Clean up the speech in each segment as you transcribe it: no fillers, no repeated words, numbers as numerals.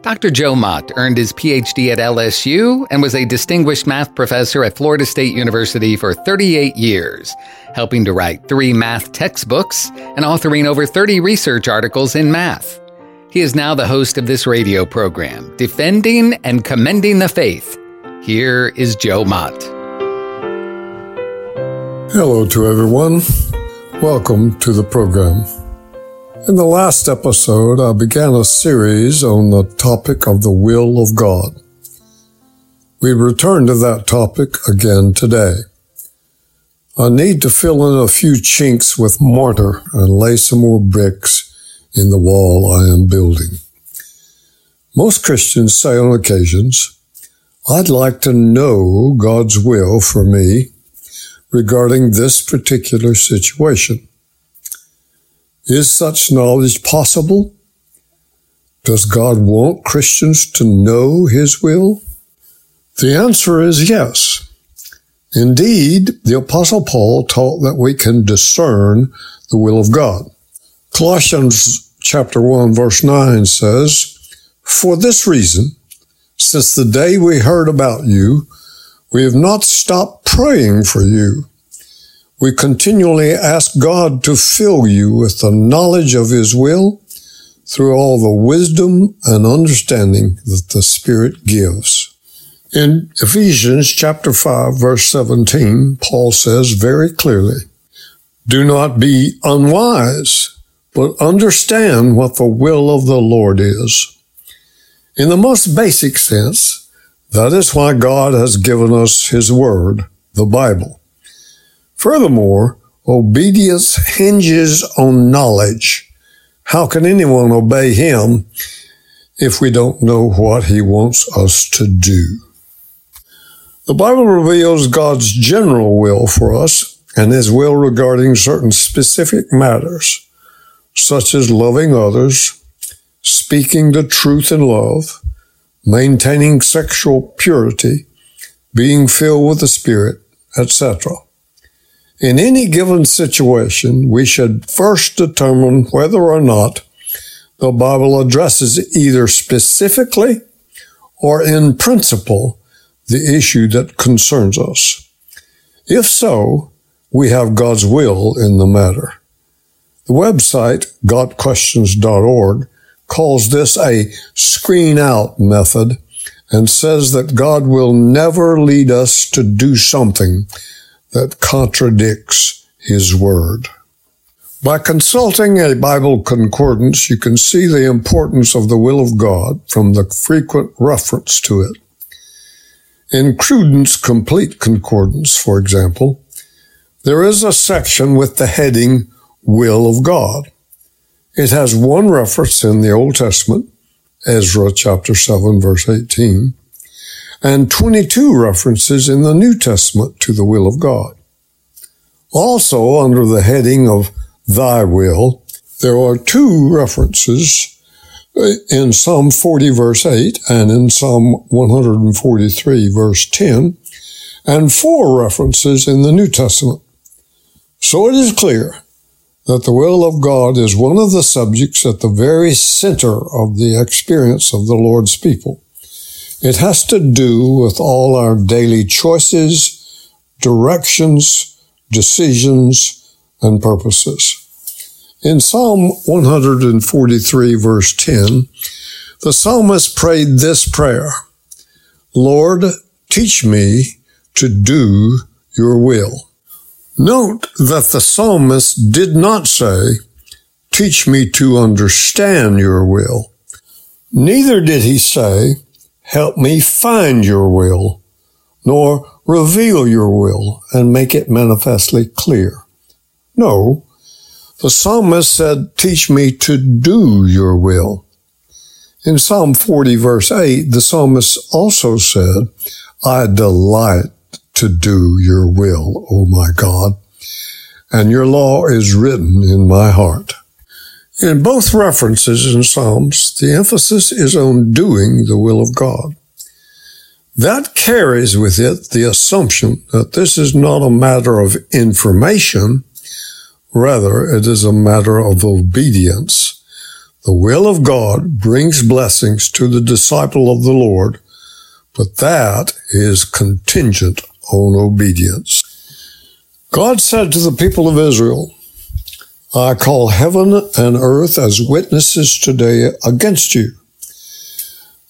Dr. Joe Mott earned his Ph.D. at LSU and was a distinguished math professor at Florida State University for 38 years, helping to write 3 math textbooks and authoring over 30 research articles in math. He is now the host of this radio program, Defending and Commending the Faith. Here is Joe Mott. Hello to everyone. Welcome to the program. In the last episode, I began a series on the topic of the will of God. We return to that topic again today. I need to fill in a few chinks with mortar and lay some more bricks in the wall I am building. Most Christians say on occasions, I'd like to know God's will for me regarding this particular situation. Is such knowledge possible? Does God want Christians to know His will? The answer is yes. Indeed, the Apostle Paul taught that we can discern the will of God. Colossians chapter 1, verse 9 says, For this reason, since the day we heard about you, we have not stopped praying for you. We continually ask God to fill you with the knowledge of His will through all the wisdom and understanding that the Spirit gives. In Ephesians chapter 5, verse 17, Paul says very clearly, Do not be unwise, but understand what the will of the Lord is. In the most basic sense, that is why God has given us His Word, the Bible. Furthermore, obedience hinges on knowledge. How can anyone obey Him if we don't know what He wants us to do? The Bible reveals God's general will for us and His will regarding certain specific matters, such as loving others, speaking the truth in love, maintaining sexual purity, being filled with the Spirit, etc. In any given situation, we should first determine whether or not the Bible addresses either specifically or in principle the issue that concerns us. If so, we have God's will in the matter. The website, gotquestions.org, calls this a screen-out method and says that God will never lead us to do something that contradicts His Word. By consulting a Bible concordance, you can see the importance of the will of God from the frequent reference to it. In Cruden's Complete Concordance, for example, there is a section with the heading, Will of God. It has one reference in the Old Testament, Ezra chapter 7, verse 18, and 22 references in the New Testament to the will of God. Also, under the heading of Thy Will, there are 2 references in Psalm 40, verse 8, and in Psalm 143, verse 10, and 4 references in the New Testament. So it is clear that the will of God is one of the subjects at the very center of the experience of the Lord's people. It has to do with all our daily choices, directions, decisions, and purposes. In Psalm 143, verse 10, the psalmist prayed this prayer, Lord, teach me to do your will. Note that the psalmist did not say, teach me to understand your will. Neither did he say, help me find your will, nor reveal your will and make it manifestly clear. No, the psalmist said, teach me to do your will. In Psalm 40, verse 8, the psalmist also said, I delight to do your will, O my God, and your law is written in my heart. In both references in Psalms, the emphasis is on doing the will of God. That carries with it the assumption that this is not a matter of information. Rather, it is a matter of obedience. The will of God brings blessings to the disciple of the Lord, but that is contingent on obedience. God said to the people of Israel, I call heaven and earth as witnesses today against you,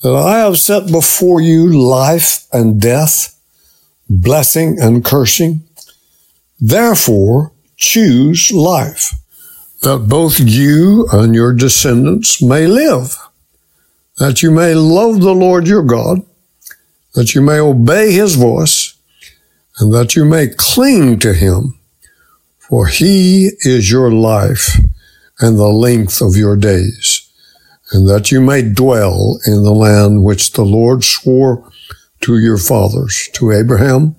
that I have set before you life and death, blessing and cursing. Therefore, choose life, that both you and your descendants may live, that you may love the Lord your God, that you may obey his voice, and that you may cling to him, for he is your life and the length of your days, and that you may dwell in the land which the Lord swore to your fathers, to Abraham,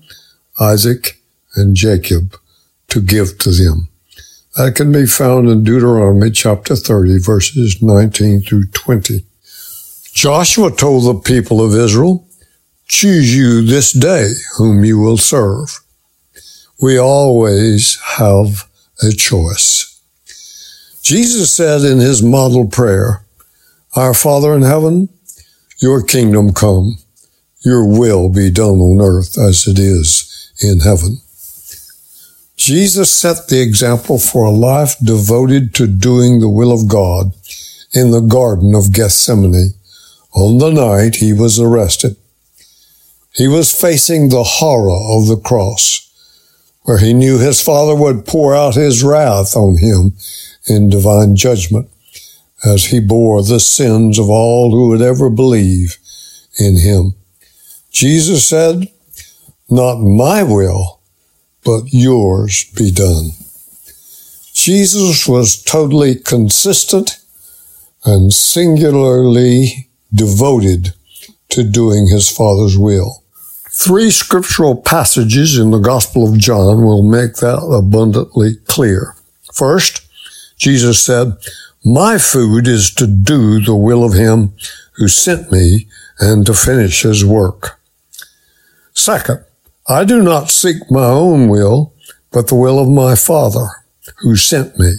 Isaac, and Jacob, to give to them. That can be found in Deuteronomy chapter 30, verses 19 through 20. Joshua told the people of Israel, choose you this day whom you will serve. We always have a choice. Jesus said in his model prayer, Our Father in heaven, your kingdom come, your will be done on earth as it is in heaven. Jesus set the example for a life devoted to doing the will of God in the Garden of Gethsemane on the night he was arrested. He was facing the horror of the cross, where he knew his Father would pour out his wrath on him in divine judgment as he bore the sins of all who would ever believe in him. Jesus said, Not my will, but yours be done. Jesus was totally consistent and singularly devoted to doing his Father's will. Three scriptural passages in the Gospel of John will make that abundantly clear. First, Jesus said, My food is to do the will of him who sent me and to finish his work. Second, I do not seek my own will, but the will of my Father who sent me.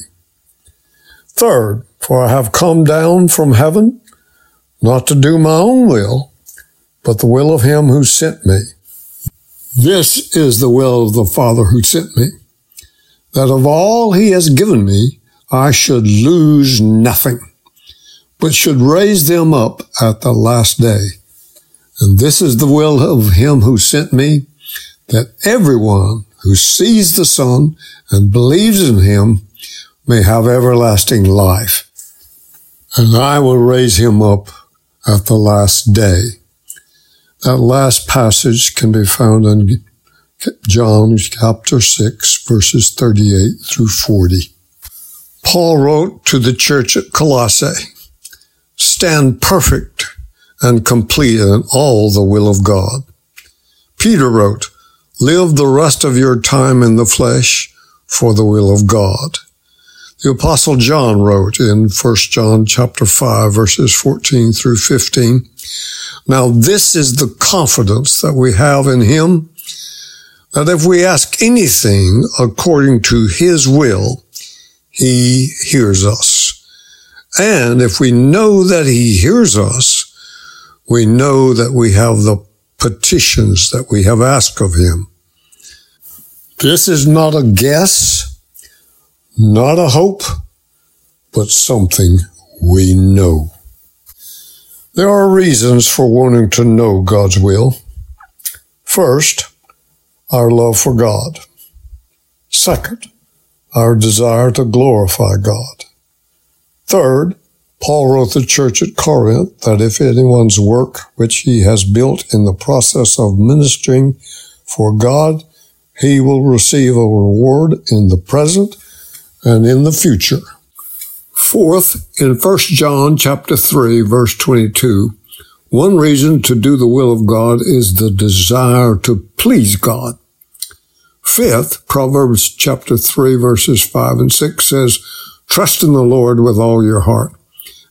Third, for I have come down from heaven not to do my own will, but the will of him who sent me. This is the will of the Father who sent me, that of all he has given me, I should lose nothing, but should raise them up at the last day. And this is the will of him who sent me, that everyone who sees the Son and believes in him may have everlasting life, and I will raise him up at the last day. That last passage can be found in John chapter 6, verses 38 through 40. Paul wrote to the church at Colossae, Stand perfect and complete in all the will of God. Peter wrote, Live the rest of your time in the flesh for the will of God. The Apostle John wrote in 1 John chapter 5, verses 14 through 15, Now this is the confidence that we have in him, that if we ask anything according to his will, he hears us. And if we know that he hears us, we know that we have the petitions that we have asked of him. This is not a guess, not a hope, but something we know. There are reasons for wanting to know God's will. First, our love for God. Second, our desire to glorify God. Third, Paul wrote the church at Corinth that if anyone's work which he has built in the process of ministering for God, he will receive a reward in the present and in the future. Fourth, in 1 John chapter 3, verse 22, one reason to do the will of God is the desire to please God. Fifth, Proverbs chapter 3, verses 5 and 6 says, Trust in the Lord with all your heart,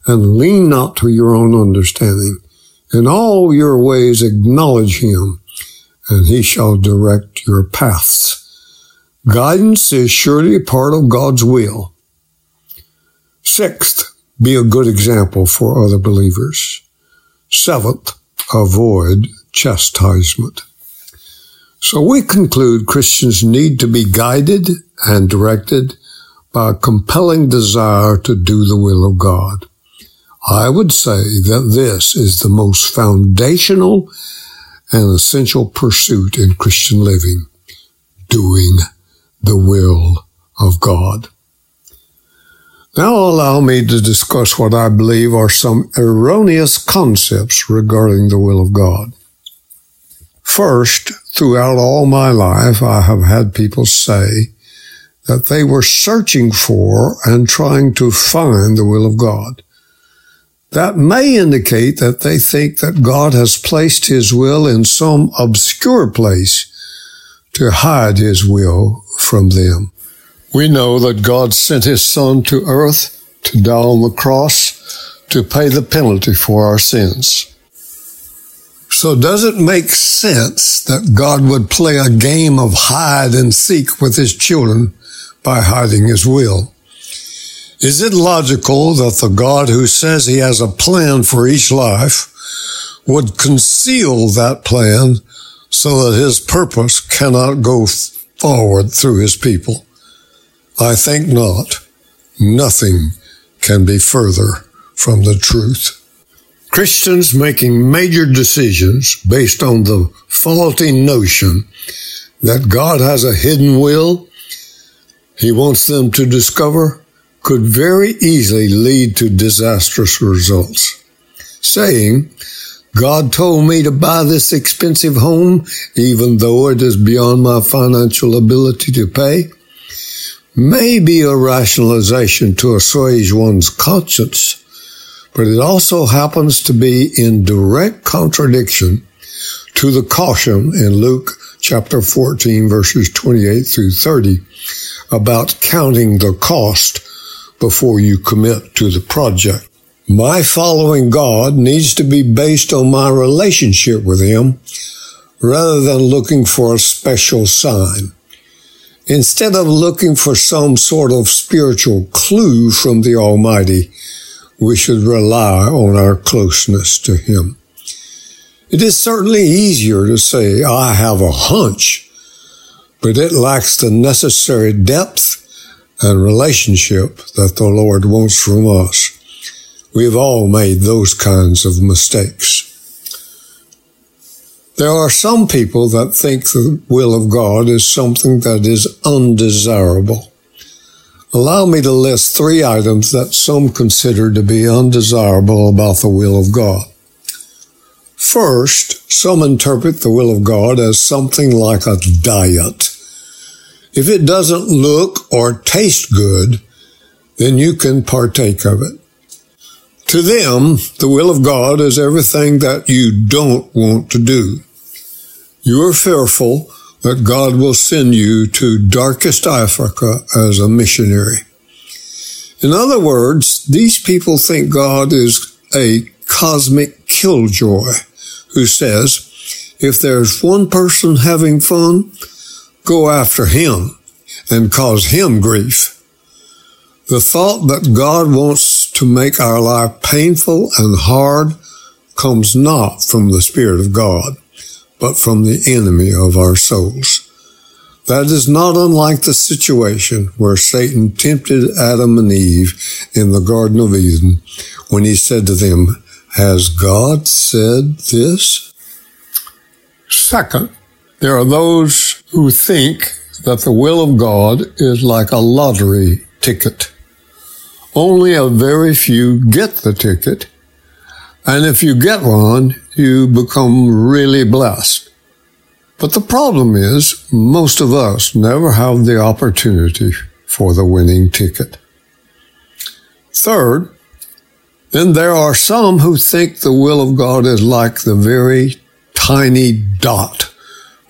and lean not to your own understanding. In all your ways acknowledge him, and he shall direct your paths. Guidance is surely a part of God's will. Sixth, be a good example for other believers. Seventh, avoid chastisement. So we conclude Christians need to be guided and directed by a compelling desire to do the will of God. I would say that this is the most foundational and essential pursuit in Christian living, doing the will of God. Now allow me to discuss what I believe are some erroneous concepts regarding the will of God. First, throughout all my life, I have had people say that they were searching for and trying to find the will of God. That may indicate that they think that God has placed his will in some obscure place to hide his will from them. We know that God sent his Son to earth to die on the cross to pay the penalty for our sins. So does it make sense that God would play a game of hide and seek with his children by hiding his will? Is it logical that the God who says he has a plan for each life would conceal that plan so that his purpose cannot go forward through his people? I think not. Nothing can be further from the truth. Christians making major decisions based on the faulty notion that God has a hidden will he wants them to discover could very easily lead to disastrous results. Saying, God told me to buy this expensive home, even though it is beyond my financial ability to pay, may be a rationalization to assuage one's conscience, but it also happens to be in direct contradiction to the caution in Luke chapter 14, verses 28 through 30, about counting the cost before you commit to the project. My following God needs to be based on my relationship with him rather than looking for a special sign. Instead of looking for some sort of spiritual clue from the Almighty, we should rely on our closeness to him. It is certainly easier to say, I have a hunch, but it lacks the necessary depth and relationship that the Lord wants from us. We have all made those kinds of mistakes. There are some people that think the will of God is something that is undesirable. Allow me to list three items that some consider to be undesirable about the will of God. First, some interpret the will of God as something like a diet. If it doesn't look or taste good, then you can partake of it. To them, the will of God is everything that you don't want to do. You are fearful that God will send you to darkest Africa as a missionary. In other words, these people think God is a cosmic killjoy who says, if there's one person having fun, go after him and cause him grief. The thought that God wants to make our life painful and hard comes not from the Spirit of God, but from the enemy of our souls. That is not unlike the situation where Satan tempted Adam and Eve in the Garden of Eden when he said to them, has God said this? Second, there are those who think that the will of God is like a lottery ticket. Only a very few get the ticket, and if you get one, you become really blessed. But the problem is, most of us never have the opportunity for the winning ticket. Third, then there are some who think the will of God is like the very tiny dot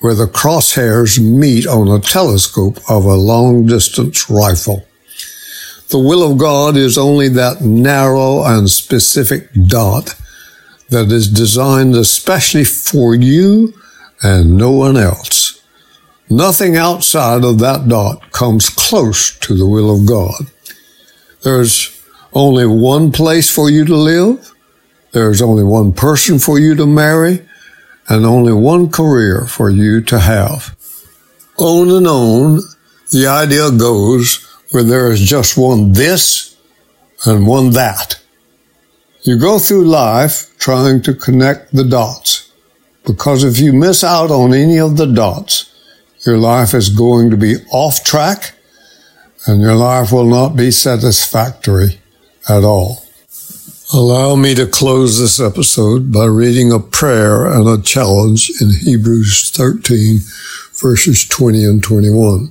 where the crosshairs meet on a telescope of a long-distance rifle. The will of God is only that narrow and specific dot that is designed especially for you and no one else. Nothing outside of that dot comes close to the will of God. There's only one place for you to live. There's only one person for you to marry, and only one career for you to have. On and on, the idea goes where there is just one this and one that. You go through life trying to connect the dots, because if you miss out on any of the dots, your life is going to be off track, and your life will not be satisfactory at all. Allow me to close this episode by reading a prayer and a challenge in Hebrews 13, verses 20 and 21.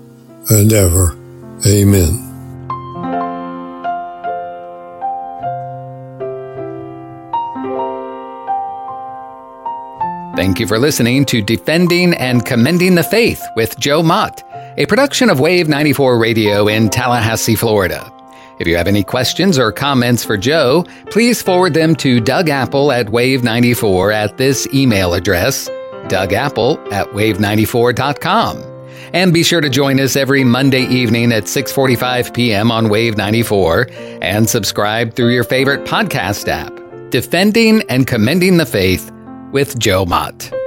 and ever. Amen. Thank you for listening to Defending and Commending the Faith with Joe Mott, a production of Wave 94 Radio in Tallahassee, Florida. If you have any questions or comments for Joe, please forward them to Doug Apple at Wave 94 at this email address, dougapple@wave94.com. And be sure to join us every Monday evening at 6:45 p.m. on Wave 94 and subscribe through your favorite podcast app. Defending and Commending the Faith with Joe Mott.